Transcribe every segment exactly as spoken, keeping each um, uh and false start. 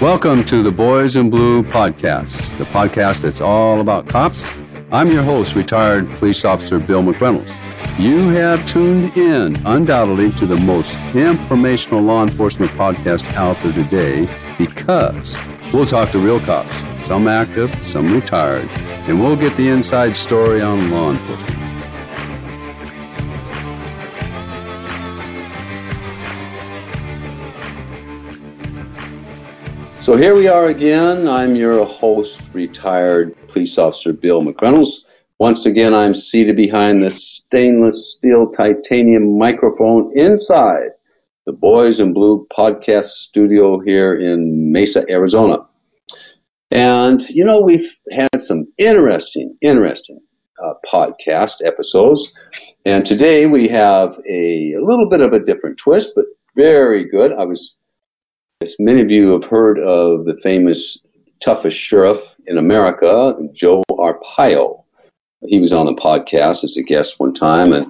Welcome to the Boys in Blue podcast, the podcast that's all about cops. I'm your host, retired police officer Bill McReynolds. You have tuned in, undoubtedly, to the most informational law enforcement podcast out there today because we'll talk to real cops, some active, some retired, and we'll get the inside story on law enforcement. So here we are again. I'm your host, retired police officer Bill McReynolds. Once again, I'm seated behind this stainless steel titanium microphone inside the Boys in Blue podcast studio here in Mesa, Arizona. And, you know, we've had some interesting, interesting uh, podcast episodes. And today we have a, a little bit of a different twist, but very good. I was As many of you have heard of the famous toughest sheriff in America, Joe Arpaio. He was on the podcast as a guest one time, and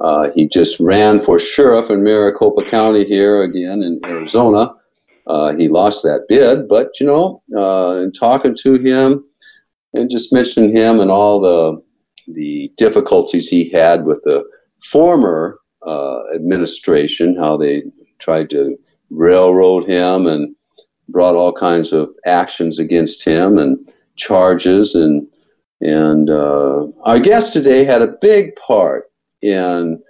uh, he just ran for sheriff in Maricopa County here again in Arizona. Uh, he lost that bid, but, you know, uh, in talking to him and just mentioning him and all the, the difficulties he had with the former uh, administration, how they tried to railroad him and brought all kinds of actions against him and charges. And and uh, our guest today had a big part in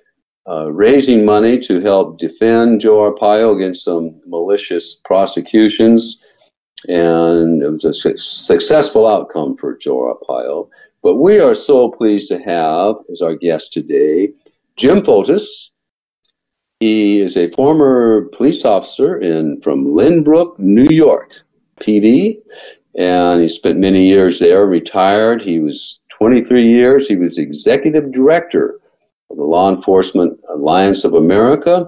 uh, raising money to help defend Joe Arpaio against some malicious prosecutions. And it was a su- successful outcome for Joe Arpaio. But we are so pleased to have as our guest today, Jim Foltis. He is a former police officer in from Lynbrook, New York, P D, and he spent many years there, retired. He was twenty-three years. He was executive director of the Law Enforcement Alliance of America,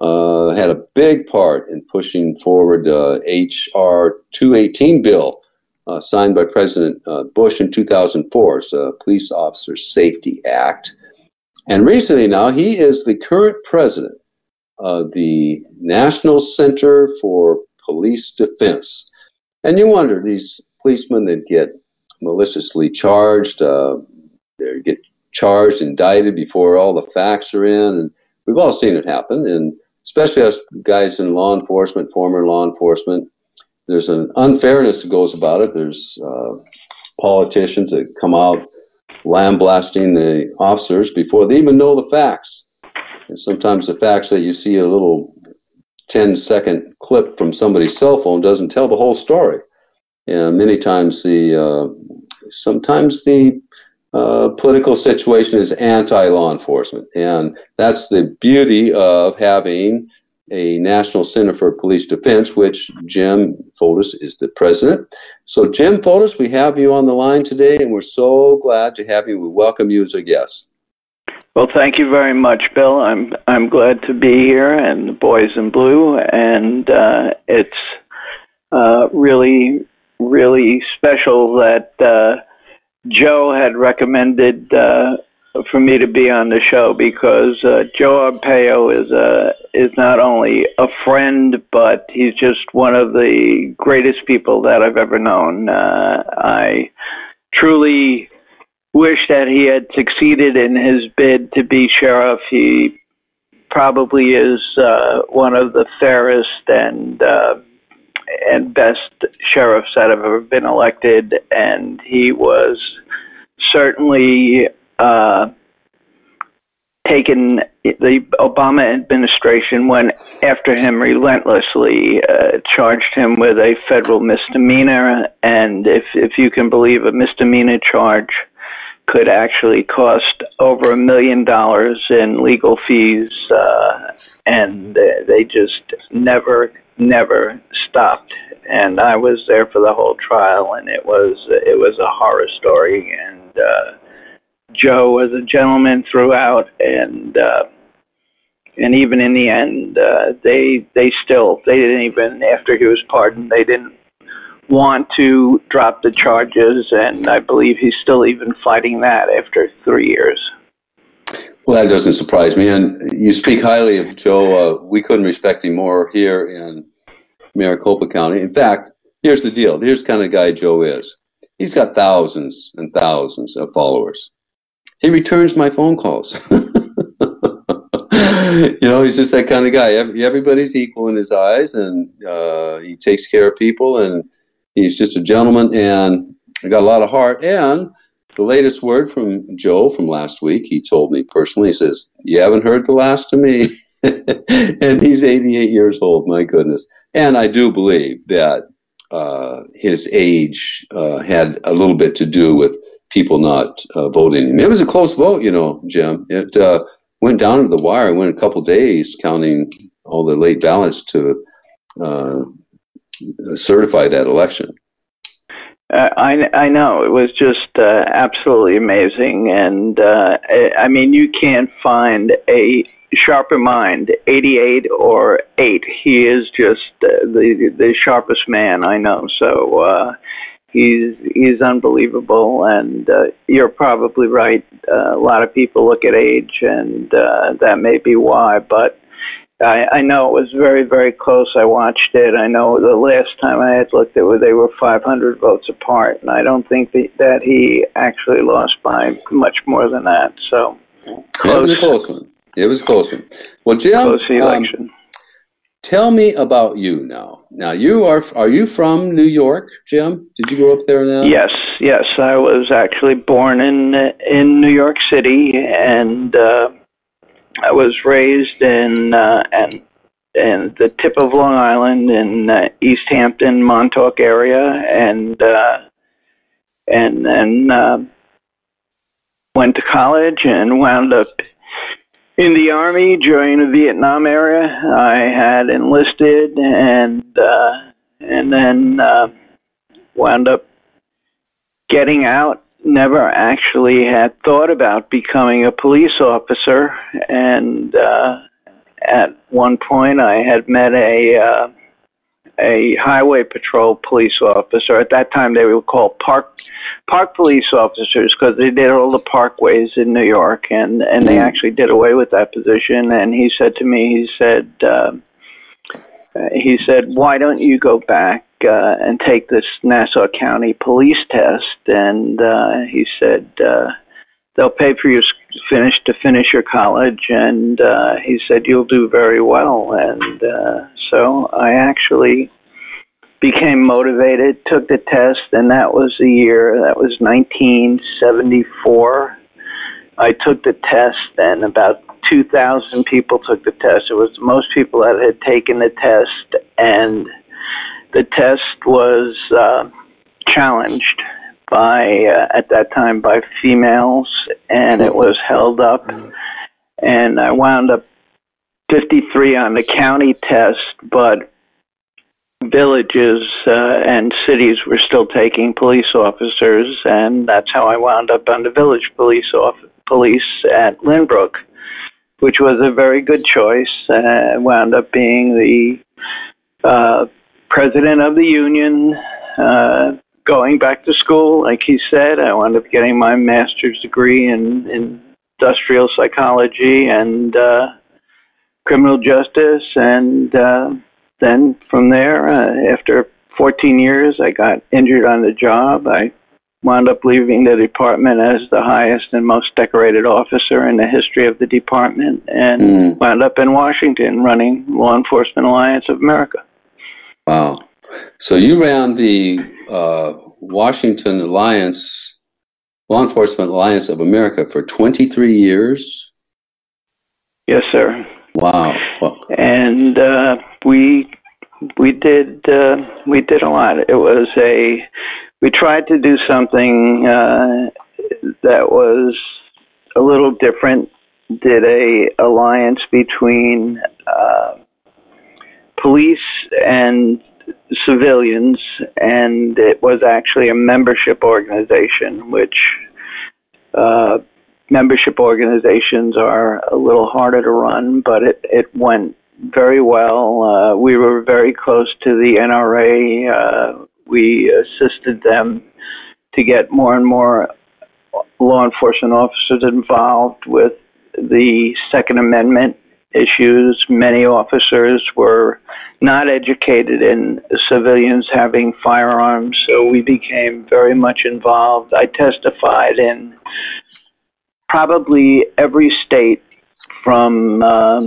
uh, had a big part in pushing forward uh, H R two eighteen bill uh, signed by President uh, Bush in two thousand four, it's the Police Officer Safety Act. And recently now, he is the current president of the National Center for Police Defense. And you wonder, these policemen that get maliciously charged, uh, they get charged, indicted before all the facts are in. And we've all seen it happen, and especially us guys in law enforcement, former law enforcement. There's an unfairness that goes about it. There's uh, politicians that come out lambasting the officers before they even know the facts. And sometimes the facts that you see a little ten second clip from somebody's cell phone doesn't tell the whole story. And many times the, uh, sometimes the uh, political situation is anti-law enforcement. And that's the beauty of having a National Center for Police Defense, which Jim Foltis is the president. So, Jim Foltis, we have you on the line today, and we're so glad to have you. We welcome you as a guest. Well, thank you very much, Bill. I'm I'm glad to be here, and the Boys in Blue, and uh, it's uh, really, really special that uh, Joe had recommended Uh, for me to be on the show, because uh, Joe Arpaio is a, is not only a friend, but he's just one of the greatest people that I've ever known. Uh, I truly wish that he had succeeded in his bid to be sheriff. He probably is uh, one of the fairest and uh, and best sheriffs that have ever been elected, and he was certainly Uh, taken the Obama administration went after him relentlessly, uh, charged him with a federal misdemeanor, and if if you can believe, a misdemeanor charge could actually cost over a million dollars in legal fees, uh, and they just never never stopped. And I was there for the whole trial, and it was it was a horror story, and Uh, Joe was a gentleman throughout, and uh, and even in the end, uh, they they still they didn't even after he was pardoned, they didn't want to drop the charges, and I believe he's still even fighting that after three years. Well, that doesn't surprise me. And you speak highly of Joe. Uh, we couldn't respect him more here in Maricopa County. In fact, here's the deal. Here's the kind of guy Joe is. He's got thousands and thousands of followers. He returns my phone calls. You know, he's just that kind of guy. Everybody's equal in his eyes, and uh, he takes care of people, and he's just a gentleman, and he got a lot of heart. And the latest word from Joe from last week, he told me personally, he says, you haven't heard the last of me. And he's eighty-eight years old, my goodness. And I do believe that uh, his age uh, had a little bit to do with people not uh, voting him. It was a close vote, you know, Jim. It uh, went down to the wire. It went a couple days counting all the late ballots to uh, certify that election. Uh, I, I know. It was just uh, absolutely amazing. And, uh, I, I mean, you can't find a sharper mind, eighty-eight or eight. He is just uh, the the sharpest man I know. So uh, he's, he's unbelievable. And uh, you're probably right. Uh, a lot of people look at age, and uh, that may be why. But I, I know it was very, very close. I watched it. I know the last time I had looked, it were, they were five hundred votes apart, and I don't think that, that he actually lost by much more than that. So close. It was a close one. It was a close one. Well, Jim, close election. Um, tell me about you now. Now, you are are you from New York, Jim? Did you grow up there now? Yes, yes. I was actually born in in New York City, and Uh, I was raised in uh, and in the tip of Long Island in uh, East Hampton, Montauk area, and uh, and then uh, went to college and wound up in the Army during the Vietnam era. I had enlisted and uh, and then uh, wound up getting out. Never actually had thought about becoming a police officer, and uh, at one point I had met a uh, a highway patrol police officer. At that time they were called park park police officers because they did all the parkways in New York, and, and they actually did away with that position. And he said to me, he said, uh, he said, why don't you go back Uh, and take this Nassau County police test? And uh, he said, uh, they'll pay for you to finish, to finish your college. And uh, he said, you'll do very well. And uh, so I actually became motivated, took the test, and that was the year, that was nineteen seventy-four. I took the test, and about two thousand people took the test. It was the most people that had taken the test, and the test was uh, challenged by, uh, at that time, by females, and it was held up. And I wound up fifty-three on the county test, but villages uh, and cities were still taking police officers, and that's how I wound up on the village police off- police at Lynbrook, which was a very good choice. I uh, wound up being the Uh, president of the union, uh, going back to school, like he said. I wound up getting my master's degree in, in industrial psychology and uh, criminal justice. And uh, then from there, uh, after fourteen years, I got injured on the job. I wound up leaving the department as the highest and most decorated officer in the history of the department, and mm. wound up in Washington running Law Enforcement Alliance of America. Wow. So you ran the uh, Washington Alliance, Law Enforcement Alliance of America, for twenty-three years? Yes, sir. Wow. Wow. And uh, we we did uh, we did a lot. It was a we tried to do something uh, that was a little different. Did a alliance between Uh, police and civilians, and it was actually a membership organization, which uh, membership organizations are a little harder to run, but it, it went very well. Uh, we were very close to the N R A. Uh, we assisted them to get more and more law enforcement officers involved with the Second Amendment issues. Many officers were not educated in civilians having firearms, so we became very much involved. I testified in probably every state from, uh,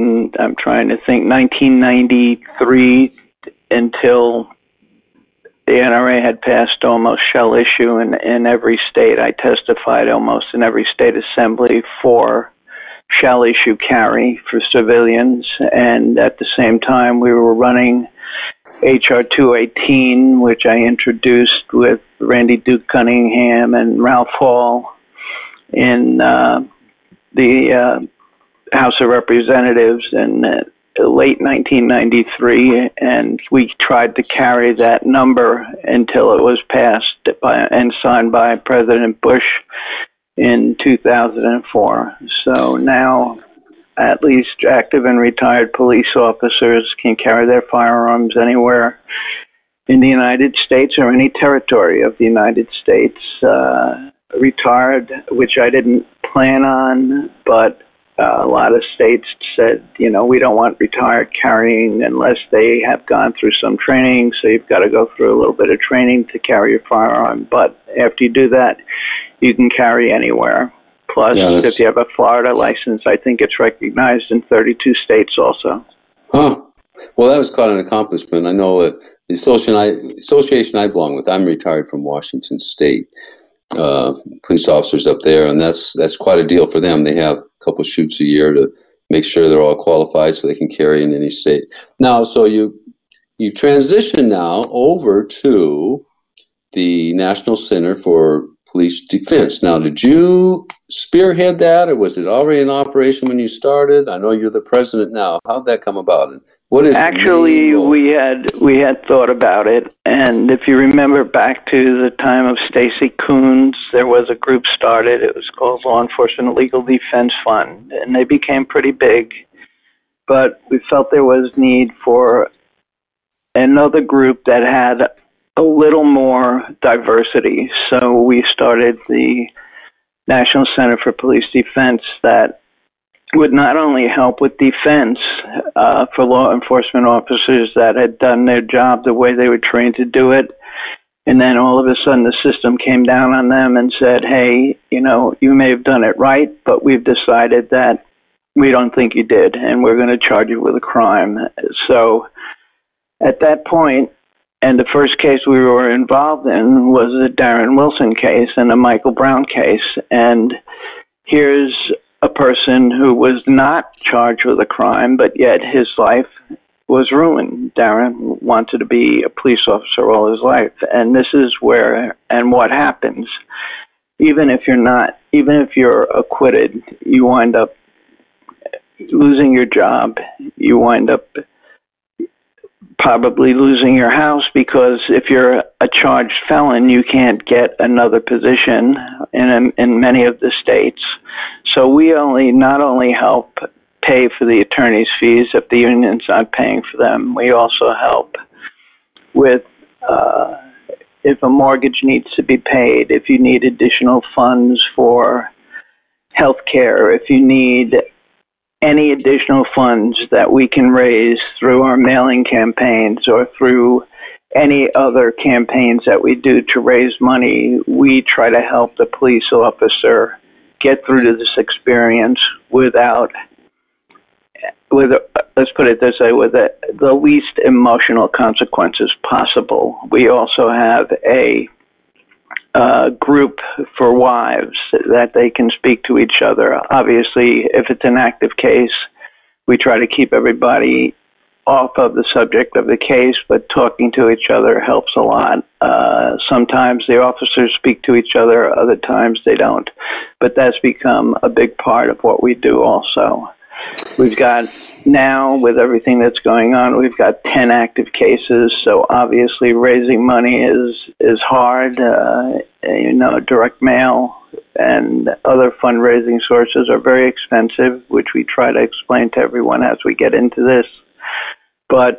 I'm trying to think, nineteen ninety-three until the N R A had passed almost shell issue in, in every state. I testified almost in every state assembly for shell issue carry for civilians. And at the same time, we were running H R two eighteen, which I introduced with Randy Duke Cunningham and Ralph Hall in uh, the uh, House of Representatives in uh, late nineteen ninety-three, and we tried to carry that number until it was passed by, and signed by President Bush in two thousand four. So now at least active and retired police officers can carry their firearms anywhere in the United States or any territory of the United States. Uh, retired, which I didn't plan on, but Uh, a lot of states said, you know, we don't want retired carrying unless they have gone through some training, so you've got to go through a little bit of training to carry your firearm. But after you do that, you can carry anywhere. Plus, yeah, if you have a Florida license, I think it's recognized in thirty-two states also. Huh. Well, that was quite an accomplishment. I know uh, the association I, association I belong with, I'm retired from Washington State. Uh, police officers up there, and that's that's quite a deal for them. They have a couple shoots a year to make sure they're all qualified so they can carry in any state. Now, so you you transition now over to the National Center for Police Defense. Now, did you spearhead that, or was it already in operation when you started? I know you're the president now. How'd that come about? What is actually we had we had thought about it, and if you remember back to the time of Stacy Coons, there was a group started. It was called Law Enforcement Legal Defense Fund, and they became pretty big. But we felt there was need for another group that had a little more diversity. So we started the National Center for Police Defense that would not only help with defense uh, for law enforcement officers that had done their job the way they were trained to do it, and then all of a sudden the system came down on them and said, hey, you know, you may have done it right, but we've decided that we don't think you did, and we're going to charge you with a crime. So at that point, and the first case we were involved in was the Darren Wilson case and a Michael Brown case. And here's a person who was not charged with a crime, but yet his life was ruined. Darren wanted to be a police officer all his life. And this is where and what happens. Even if you're not, even if you're acquitted, you wind up losing your job. You wind up probably losing your house, because if you're a charged felon, you can't get another position in in many of the states. So we only not only help pay for the attorney's fees if the union's not paying for them. We also help with uh, if a mortgage needs to be paid, if you need additional funds for health care, if you need any additional funds that we can raise through our mailing campaigns or through any other campaigns that we do to raise money. We try to help the police officer get through to this experience without, with let's put it this way, with the, the least emotional consequences possible. We also have a Uh, group for wives that they can speak to each other. Obviously, if it's an active case, we try to keep everybody off of the subject of the case, but talking to each other helps a lot. Uh, sometimes the officers speak to each other, other times they don't. But that's become a big part of what we do also. We've got now, with everything that's going on, we've got ten active cases. So obviously, raising money is is hard. Uh, you know, direct mail and other fundraising sources are very expensive, which we try to explain to everyone as we get into this. But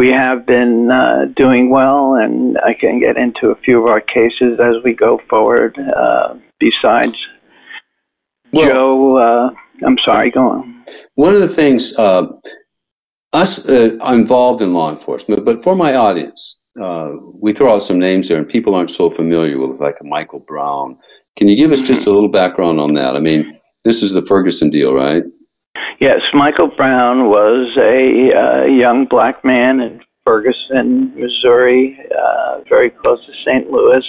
we have been uh, doing well, and I can get into a few of our cases as we go forward. Uh, besides, well, Joe. Uh, I'm sorry, go on. One of the things, uh, us uh, involved in law enforcement, but for my audience, uh, we throw out some names there and people aren't so familiar with, like Michael Brown. Can you give us just a little background on that? I mean, this is the Ferguson deal, right? Yes, Michael Brown was a uh, young black man in Ferguson, Missouri, uh, very close to Saint Louis,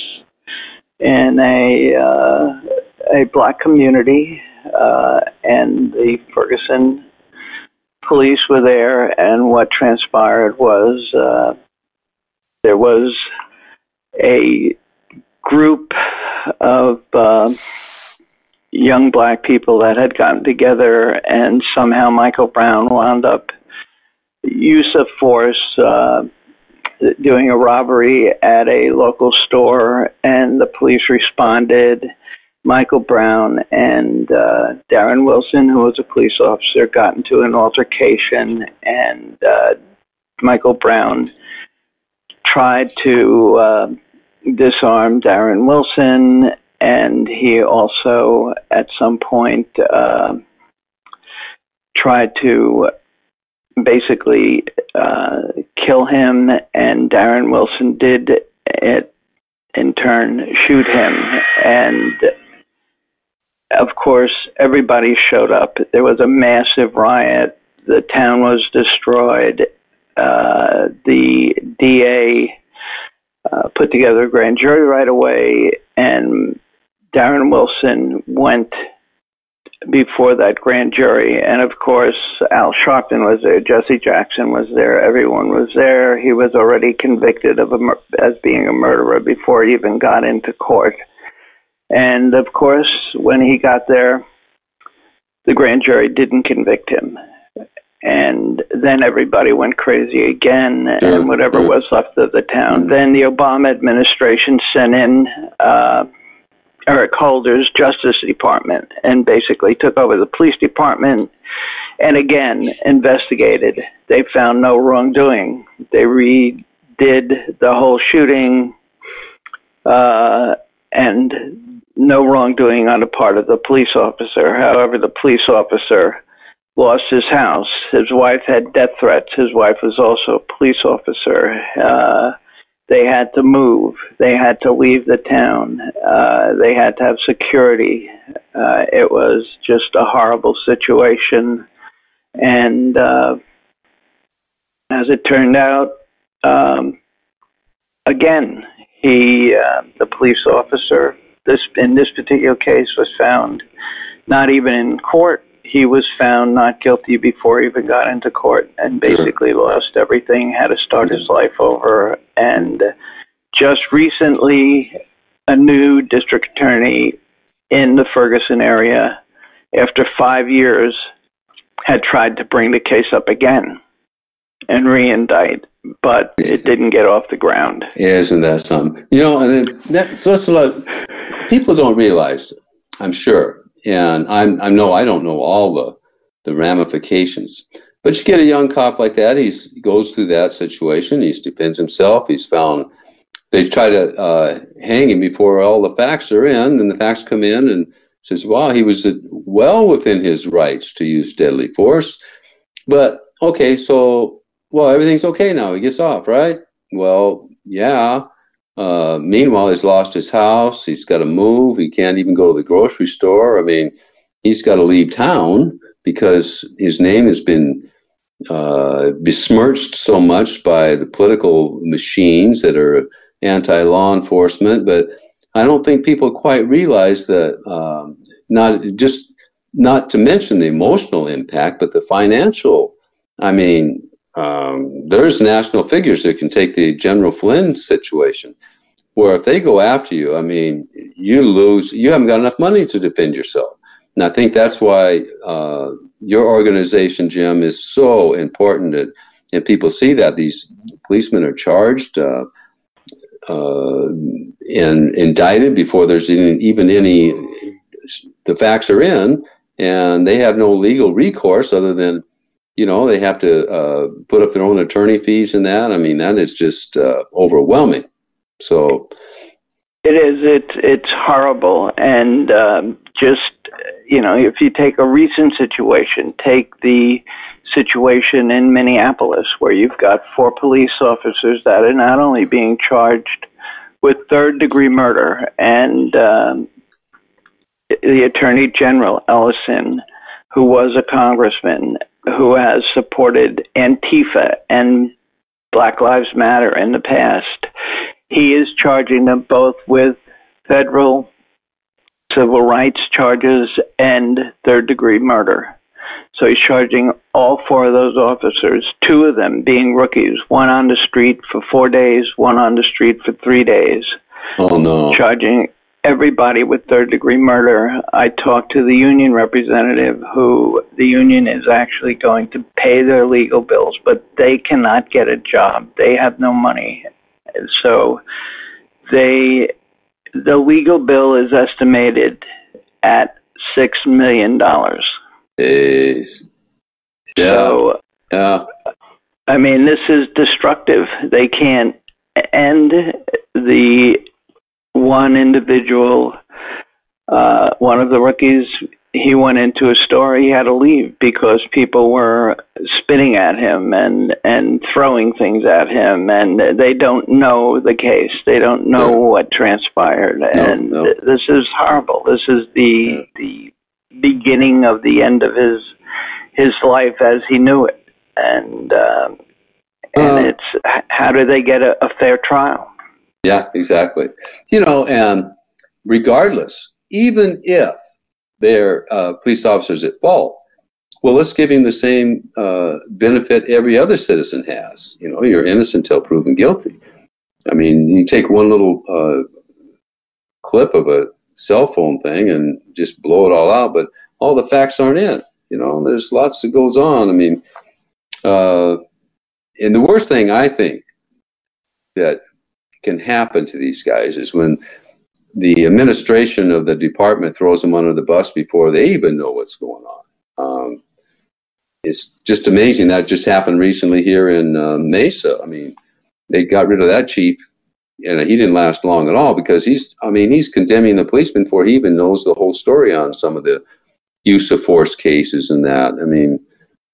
in a uh, a black community, uh, and the Ferguson police were there. And what transpired was uh, there was a group of uh, young black people that had gotten together, and somehow Michael Brown wound up use of force, uh, doing a robbery at a local store, and the police responded. Michael Brown and uh, Darren Wilson, who was a police officer, got into an altercation, and uh, Michael Brown tried to uh, disarm Darren Wilson, and he also, at some point, uh, tried to basically uh, kill him, and Darren Wilson did it, in turn shoot him. And of course, everybody showed up. There was a massive riot. The town was destroyed. Uh, the D A uh, put together a grand jury right away, and Darren Wilson went before that grand jury. And of course, Al Sharpton was there, Jesse Jackson was there, everyone was there. He was already convicted of a mur- as being a murderer before he even got into court. And of course, when he got there, the grand jury didn't convict him. And then everybody went crazy again, and whatever was left of the town. Then the Obama administration sent in uh, Eric Holder's Justice Department and basically took over the police department, and again investigated. They found no wrongdoing. They redid the whole shooting, uh, and no wrongdoing on the part of the police officer. However, the police officer lost his house. His wife had death threats. His wife was also a police officer. Uh, They had to move. They had to leave the town. Uh, they had to have security. Uh, it was just a horrible situation. And uh, as it turned out, um, again, he, uh, the police officer, this in this particular case, was found not even in court. He was found not guilty before he even got into court, and basically lost everything, had to start his life over. And just recently, a new district attorney in the Ferguson area, after five years, had tried to bring the case up again and re-indict, but it didn't get off the ground. Yeah, isn't that something? You know, and then that, so that's a lot of, people don't realize it, I'm sure. And I'm, I know I don't know all the, the ramifications, but you get a young cop like that. He's, he goes through that situation. He defends himself. He's found. They try to uh, hang him before all the facts are in, and the facts come in and says, "Wow, he was well within his rights to use deadly force." But okay, so well, everything's okay now. He gets off, right? Well, yeah. Uh, meanwhile, he's lost his house. He's got to move. He can't even go to the grocery store. I mean, he's got to leave town because his name has been uh, besmirched so much by the political machines that are anti-law enforcement. But I don't think people quite realize that, um, not just not to mention the emotional impact, but the financial. I mean, Um, there's national figures that can take the General Flynn situation, where if they go after you, I mean, you lose, you haven't got enough money to defend yourself. And I think that's why uh, your organization, Jim, is so important. That, and people see that these policemen are charged uh, uh, and indicted before there's even, even any, the facts are in, and they have no legal recourse other than, you know, they have to uh, put up their own attorney fees and that. I mean, that is just uh, overwhelming. So it is. It, it's horrible. And um, just you know, if you take a recent situation, take the situation in Minneapolis, where you've got four police officers that are not only being charged with third-degree murder, and um, the Attorney General, Ellison, who was a congressman, who has supported Antifa and Black Lives Matter in the past, he is charging them both with federal civil rights charges and third-degree murder. So he's charging all four of those officers, two of them being rookies, one on the street for four days, one on the street for three days. Oh, no. Charging everybody with third-degree murder. I talked to the union representative, who the union is actually going to pay their legal bills, but they cannot get a job. They have no money. So they... The legal bill is estimated at six million dollars. Jeez. Yeah. So, yeah. I mean, this is destructive. They can't end the one individual, uh, one of the rookies, he went into a store, he had to leave because people were spitting at him and, and throwing things at him, and they don't know the case. They don't know no. what transpired, no, and no. Th- this is horrible. This is the yeah. the beginning of the end of his his life as he knew it, and um, and uh, it's how do they get a, a fair trial? Yeah, exactly. You know, and regardless, even if their uh, police officers at fault, well, let's give him the same uh, benefit every other citizen has. You know, you're innocent till proven guilty. I mean, you take one little uh, clip of a cell phone thing and just blow it all out, but all the facts aren't in. You know, there's lots that goes on. I mean, uh, and the worst thing I think that can happen to these guys is when the administration of the department throws them under the bus before they even know what's going on. Um, it's just amazing. That just happened recently here in uh, Mesa. I mean, they got rid of that chief, and he didn't last long at all because he's, I mean, he's condemning the policeman before he even knows the whole story on some of the use of force cases and that. I mean,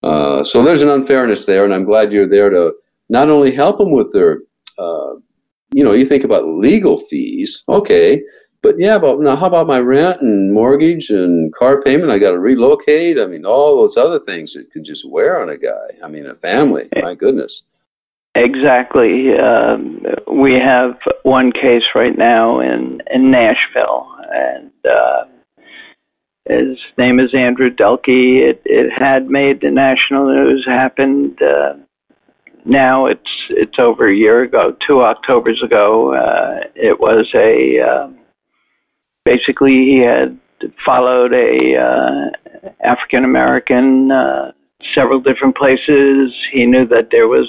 uh, so there's an unfairness there, and I'm glad you're there to not only help them with their uh, you know, you think about legal fees, okay, but yeah, but now how about my rent and mortgage and car payment? I got to relocate. I mean, all those other things that could just wear on a guy. I mean, a family. My goodness. Exactly. Um, we have one case right now in, in Nashville, and uh, his name is Andrew Delkey. It, it had made the national news. Happened. Uh, Now it's it's over a year ago, two Octobers ago. Uh, it was a um, basically he had followed a uh, African American uh, several different places. He knew that there was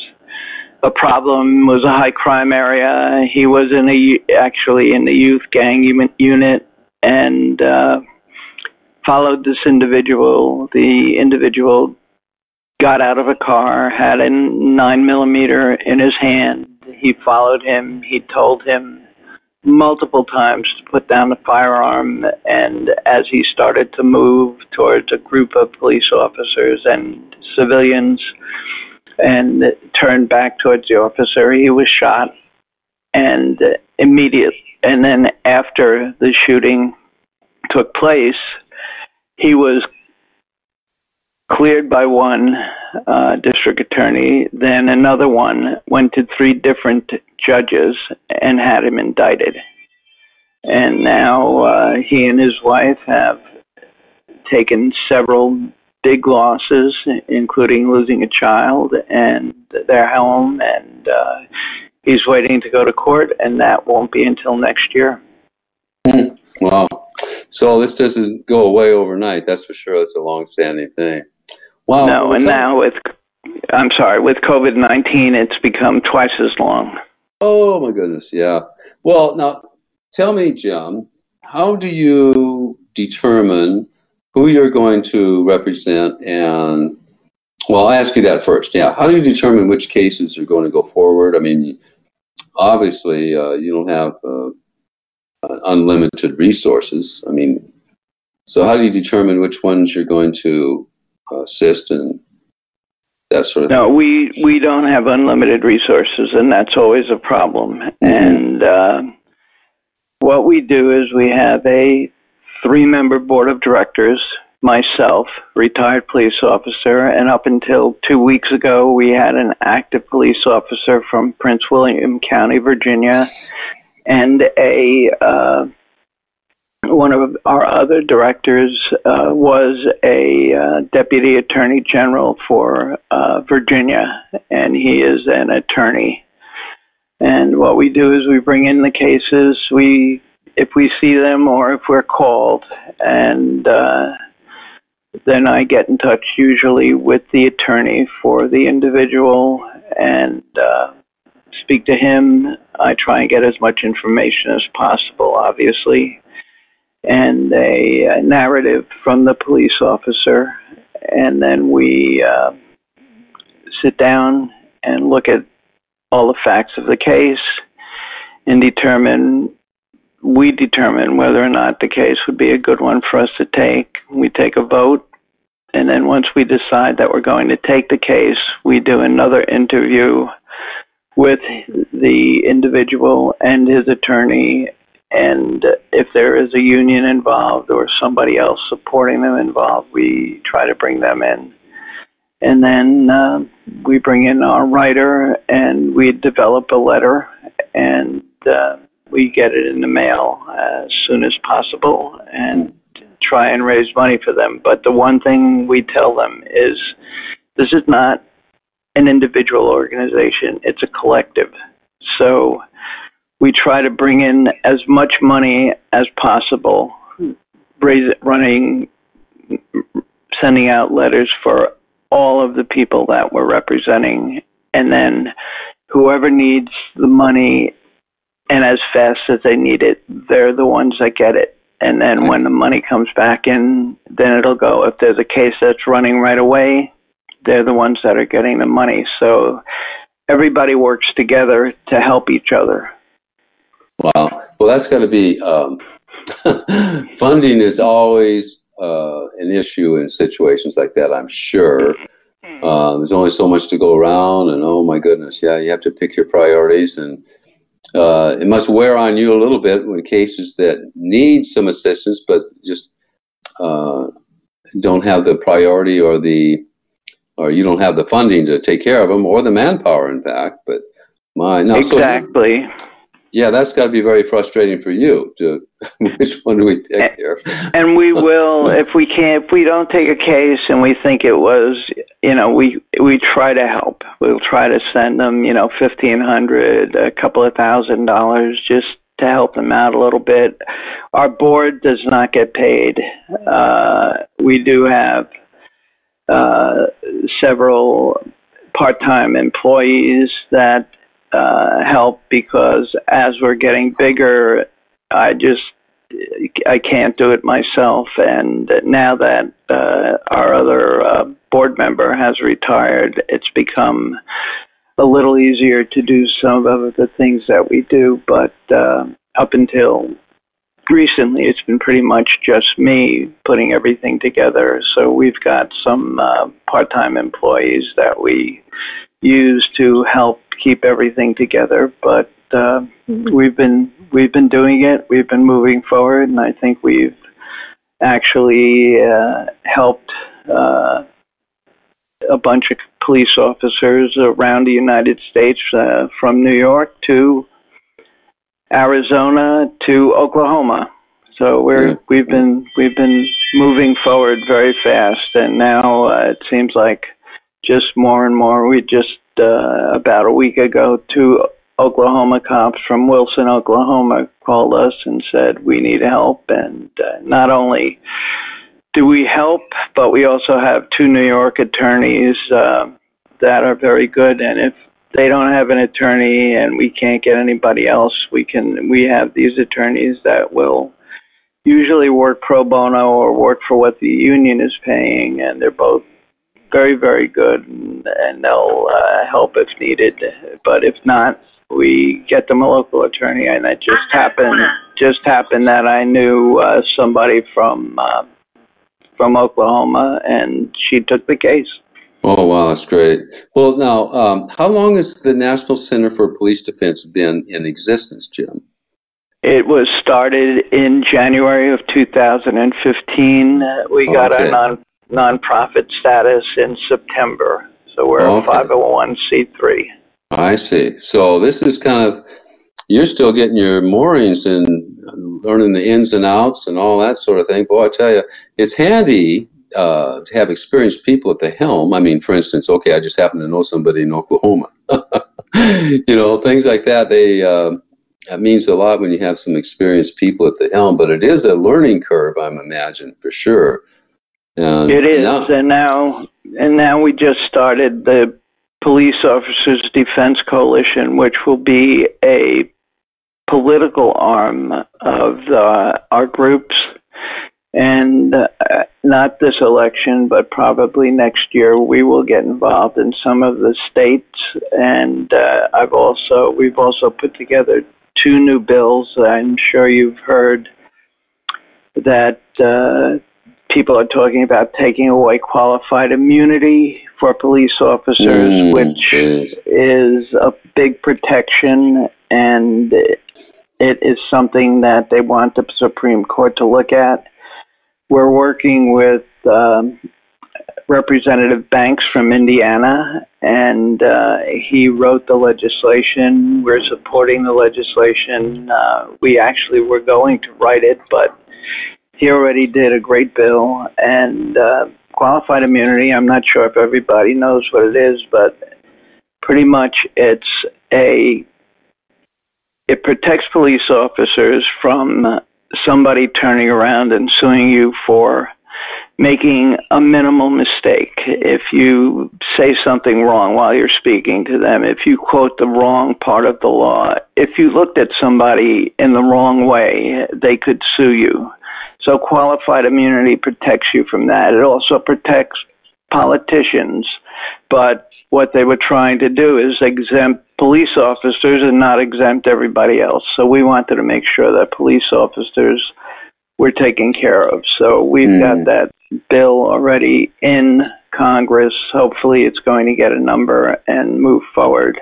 a problem, was a high crime area. He was in a actually in the youth gang unit, and uh, followed this individual. The individual got out of a car, had a nine millimeter in his hand. He followed him. He told him multiple times to put down the firearm. And as he started to move towards a group of police officers and civilians and turned back towards the officer, he was shot. And immediately, and then after the shooting took place, he was cleared by one uh, district attorney, then another one went to three different judges and had him indicted. And now uh, he and his wife have taken several big losses, including losing a child and their home, and uh, he's waiting to go to court, and that won't be until next year. Wow. So this doesn't go away overnight, that's for sure. That's a long-standing thing. Wow. No, and now with, I'm sorry, with COVID nineteen, it's become twice as long. Oh, my goodness, yeah. Well, now, tell me, Jim, how do you determine who you're going to represent and, well, I'll ask you that first, yeah. How do you determine which cases are going to go forward? I mean, obviously, uh, you don't have uh, unlimited resources. I mean, So how do you determine which ones you're going to assist and that sort of no, thing? No, we, we don't have unlimited resources, and that's always a problem. Mm-hmm. And uh, what we do is we have a three-member board of directors, myself, retired police officer, and up until two weeks ago, we had an active police officer from Prince William County, Virginia, and a uh, one of our other directors uh, was a uh, deputy attorney general for uh, Virginia, and he is an attorney. And what we do is we bring in the cases, we if we see them or if we're called, and uh, then I get in touch usually with the attorney for the individual and uh, speak to him. I try and get as much information as possible, obviously, and a, a narrative from the police officer. And then we uh, sit down and look at all the facts of the case and determine We determine whether or not the case would be a good one for us to take. We take a vote, and then once we decide that we're going to take the case, we do another interview with the individual and his attorney, and if there is a union involved or somebody else supporting them involved, we try to bring them in. And then uh, we bring in our writer, and we develop a letter, and uh, we get it in the mail as soon as possible and try and raise money for them. But the one thing we tell them is this is not an individual organization. It's a collective. So we try to bring in as much money as possible, raise it running, sending out letters for all of the people that we're representing. And then whoever needs the money, and as fast as they need it, they're the ones that get it. And then when the money comes back in, then it'll go. If there's a case that's running right away, they're the ones that are getting the money. So everybody works together to help each other. Wow. Well, that's got to be um, – funding is always uh, an issue in situations like that, I'm sure. Uh, there's only so much to go around, and oh, my goodness, yeah, you have to pick your priorities and – Uh, it must wear on you a little bit when cases that need some assistance but just uh, don't have the priority or the or you don't have the funding to take care of them or the manpower, in fact. But my no, exactly. So, yeah, that's got to be very frustrating for you. To which one do we pick here? And we will if we can't. If we don't take a case and we think it was, you know, we we try to help. We'll try to send them, you know, fifteen hundred, a couple of thousand dollars, just to help them out a little bit. Our board does not get paid. Uh, we do have uh, several part-time employees that uh, help because as we're getting bigger, I just. I can't do it myself, and now that uh, our other uh, board member has retired, it's become a little easier to do some of the things that we do, but uh, up until recently, it's been pretty much just me putting everything together, so we've got some uh, part-time employees that we use to help keep everything together, but Uh, we've been we've been doing it. We've been moving forward, and I think we've actually uh, helped uh, a bunch of police officers around the United States, uh, from New York to Arizona to Oklahoma. So we're yeah. we've been we've been moving forward very fast, and now uh, it seems like just more and more. We just uh, about a week ago to. Oklahoma cops from Wilson, Oklahoma called us and said, we need help. And uh, not only do we help, but we also have two New York attorneys uh, that are very good. And if they don't have an attorney and we can't get anybody else, we can. We have these attorneys that will usually work pro bono or work for what the union is paying. And they're both very, very good, and, and they'll uh, help if needed. But if not, we get them a local attorney, and it just happened. Just happened that I knew uh, somebody from uh, from Oklahoma, and she took the case. Oh wow, that's great. Well, now, um, how long has the National Center for Police Defense been in existence, Jim? It was started in January of two thousand fifteen. We got okay. our non nonprofit status in September, so we're okay. a five oh one c three. I see. So this is kind of, you're still getting your moorings and learning the ins and outs and all that sort of thing. Boy, I tell you, it's handy uh, to have experienced people at the helm. I mean, for instance, okay, I just happen to know somebody in Oklahoma. You know, things like that, they... Uh, That means a lot when you have some experienced people at the helm, but it is a learning curve, I'm imagining, for sure. Um, it is, now, and now and now we just started the Police Officers Defense Coalition, which will be a political arm of uh, our groups, and uh, not this election, but probably next year we will get involved in some of the states, and uh, I've also we've also put together two new bills. I'm sure you've heard that uh, people are talking about taking away qualified immunity for police officers, mm, which geez. is a big protection, and it, it is something that they want the Supreme Court to look at. We're working with um, Representative Banks from Indiana, and uh, he wrote the legislation. We're supporting the legislation. Uh, we actually were going to write it, but he already did a great bill. And uh, qualified immunity, I'm not sure if everybody knows what it is, but pretty much it's a it protects police officers from somebody turning around and suing you for making a minimal mistake. If you say something wrong while you're speaking to them, if you quote the wrong part of the law, if you looked at somebody in the wrong way, they could sue you. So qualified immunity protects you from that. It also protects politicians, but what they were trying to do is exempt police officers and not exempt everybody else. So we wanted to make sure that police officers were taken care of. So we've mm. got that bill already in Congress. Hopefully it's going to get a number and move forward.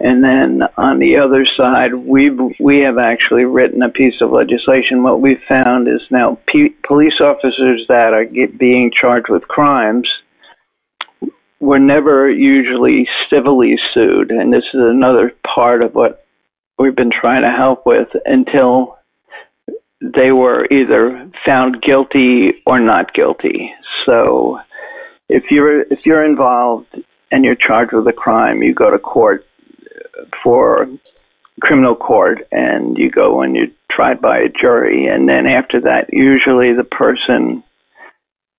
And then on the other side, we've, we have actually written a piece of legislation. What we've found is now p- police officers that are get, being charged with crimes were never usually civilly sued, and this is another part of what we've been trying to help with, until they were either found guilty or not guilty. So if you're if you're involved and you're charged with a crime, you go to court for criminal court, and you go and you're tried by a jury, and then after that, usually the person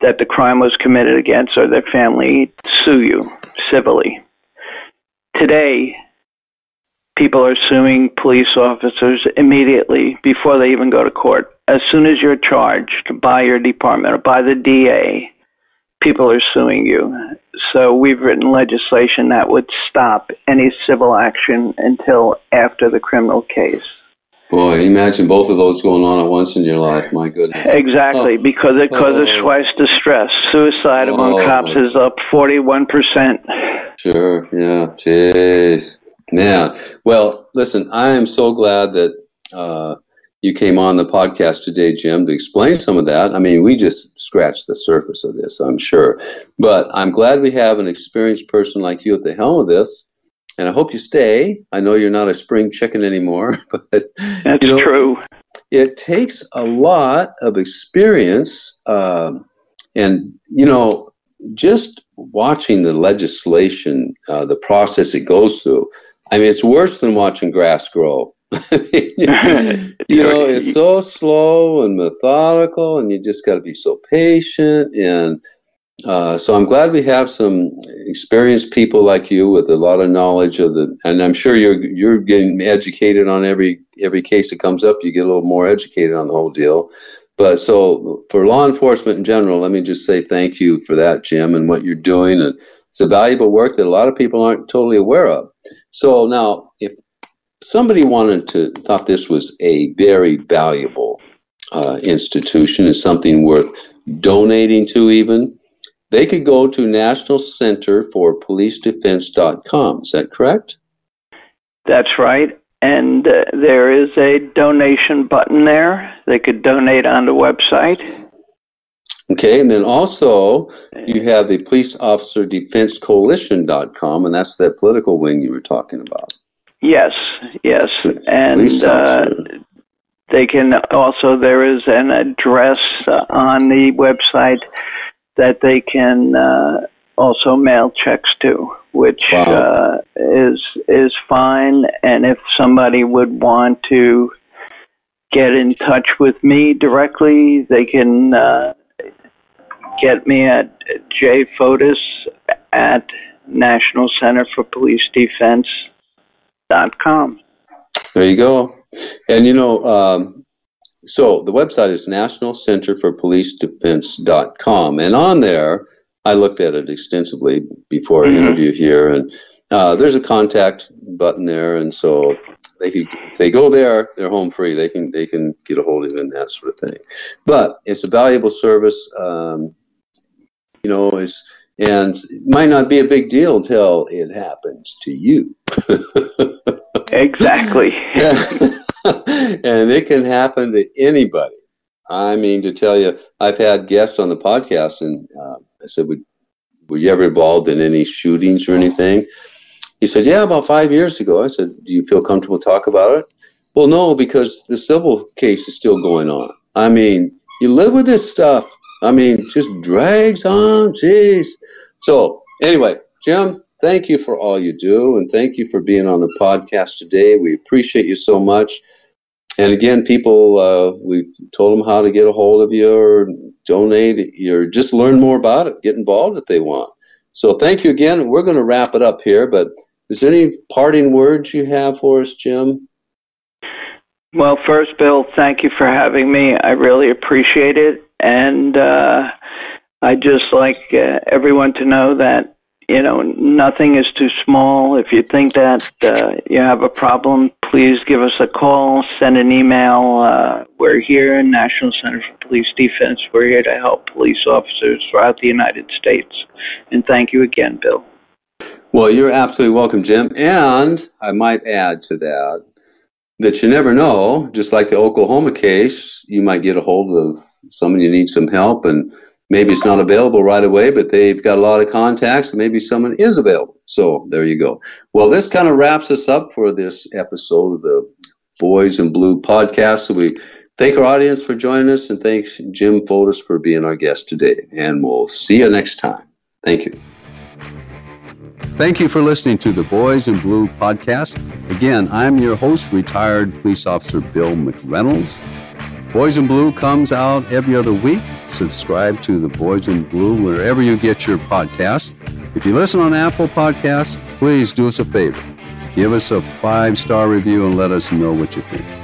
that the crime was committed against or their family sue you civilly. Today, people are suing police officers immediately before they even go to court. As soon as you're charged by your department or by the D A, people are suing you. So we've written legislation that would stop any civil action until after the criminal case. Boy, imagine both of those going on at once in your life. My goodness. Exactly, oh. because it causes oh. twice the stress. Suicide oh. among cops is up forty-one percent. Sure, yeah. Jeez. Man. Well, listen, I am so glad that uh, you came on the podcast today, Jim, to explain some of that. I mean, we just scratched the surface of this, I'm sure. But I'm glad we have an experienced person like you at the helm of this. And I hope you stay. I know you're not a spring chicken anymore, but that's you know, true. It takes a lot of experience, uh, and you know, just watching the legislation, uh, the process it goes through. I mean, it's worse than watching grass grow. you know, it's so slow and methodical, and you just got to be so patient and. Uh, so I'm glad we have some experienced people like you with a lot of knowledge of the, and I'm sure you're you're getting educated on every every case that comes up. You get a little more educated on the whole deal. But so for law enforcement in general, let me just say thank you for that, Jim, and what you're doing. And it's a valuable work that a lot of people aren't totally aware of. So now, if somebody wanted to, thought this was a very valuable uh, institution and something worth donating to even, they could go to National Center for Police Defense dot com. Is that correct? That's right. And uh, there is a donation button there. They could donate on the website. Okay, and then also you have the Police Officer Defense Coalition dot com, and that's that political wing you were talking about. Yes, yes. And uh, they can also, there is an address on the website that they can uh, also mail checks to, which wow. uh, is is fine. And if somebody would want to get in touch with me directly, they can uh, get me at jfoltis at National Center for Police Defense dot com. There you go. And, you know, um, so the website is National Center for Police Defense dot com. And on there, I looked at it extensively before mm-hmm. an interview here. And uh, there's a contact button there. And so they could, if they go there, they're home free. They can they can get a hold of it and that sort of thing. But it's a valuable service. Um, you know, it's, and it might not be a big deal until it happens to you. Exactly. And it can happen to anybody. I mean, to tell you, I've had guests on the podcast, and uh, I said, would, were you ever involved in any shootings or anything? He said, yeah, about five years ago. I said, do you feel comfortable talk about it? Well, no, because the civil case is still going on. I mean, you live with this stuff. I mean, it just drags on. Jeez. So anyway, Jim, thank you for all you do, and thank you for being on the podcast today. We appreciate you so much. And again, people, uh, we've told them how to get a hold of you or donate or just learn more about it, get involved if they want. So thank you again. We're going to wrap it up here, but is there any parting words you have for us, Jim? Well, first, Bill, thank you for having me. I really appreciate it. And uh, I'd just like uh, everyone to know that, you know, nothing is too small. If you think that uh, you have a problem, please give us a call, send an email. Uh, we're here in National Center for Police Defense. We're here to help police officers throughout the United States. And thank you again, Bill. Well, you're absolutely welcome, Jim. And I might add to that that you never know, just like the Oklahoma case, you might get a hold of somebody who needs some help, and maybe it's not available right away, but they've got a lot of contacts, and maybe someone is available. So there you go. Well, this kind of wraps us up for this episode of the Boys in Blue podcast. So we thank our audience for joining us, and thanks Jim Foltis for being our guest today. And we'll see you next time. Thank you. Thank you for listening to the Boys in Blue podcast. Again, I'm your host, retired police officer Bill McReynolds. Boys in Blue comes out every other week. Subscribe to the Boys in Blue wherever you get your podcasts. If you listen on Apple Podcasts, please do us a favor. Give us a five-star review and let us know what you think.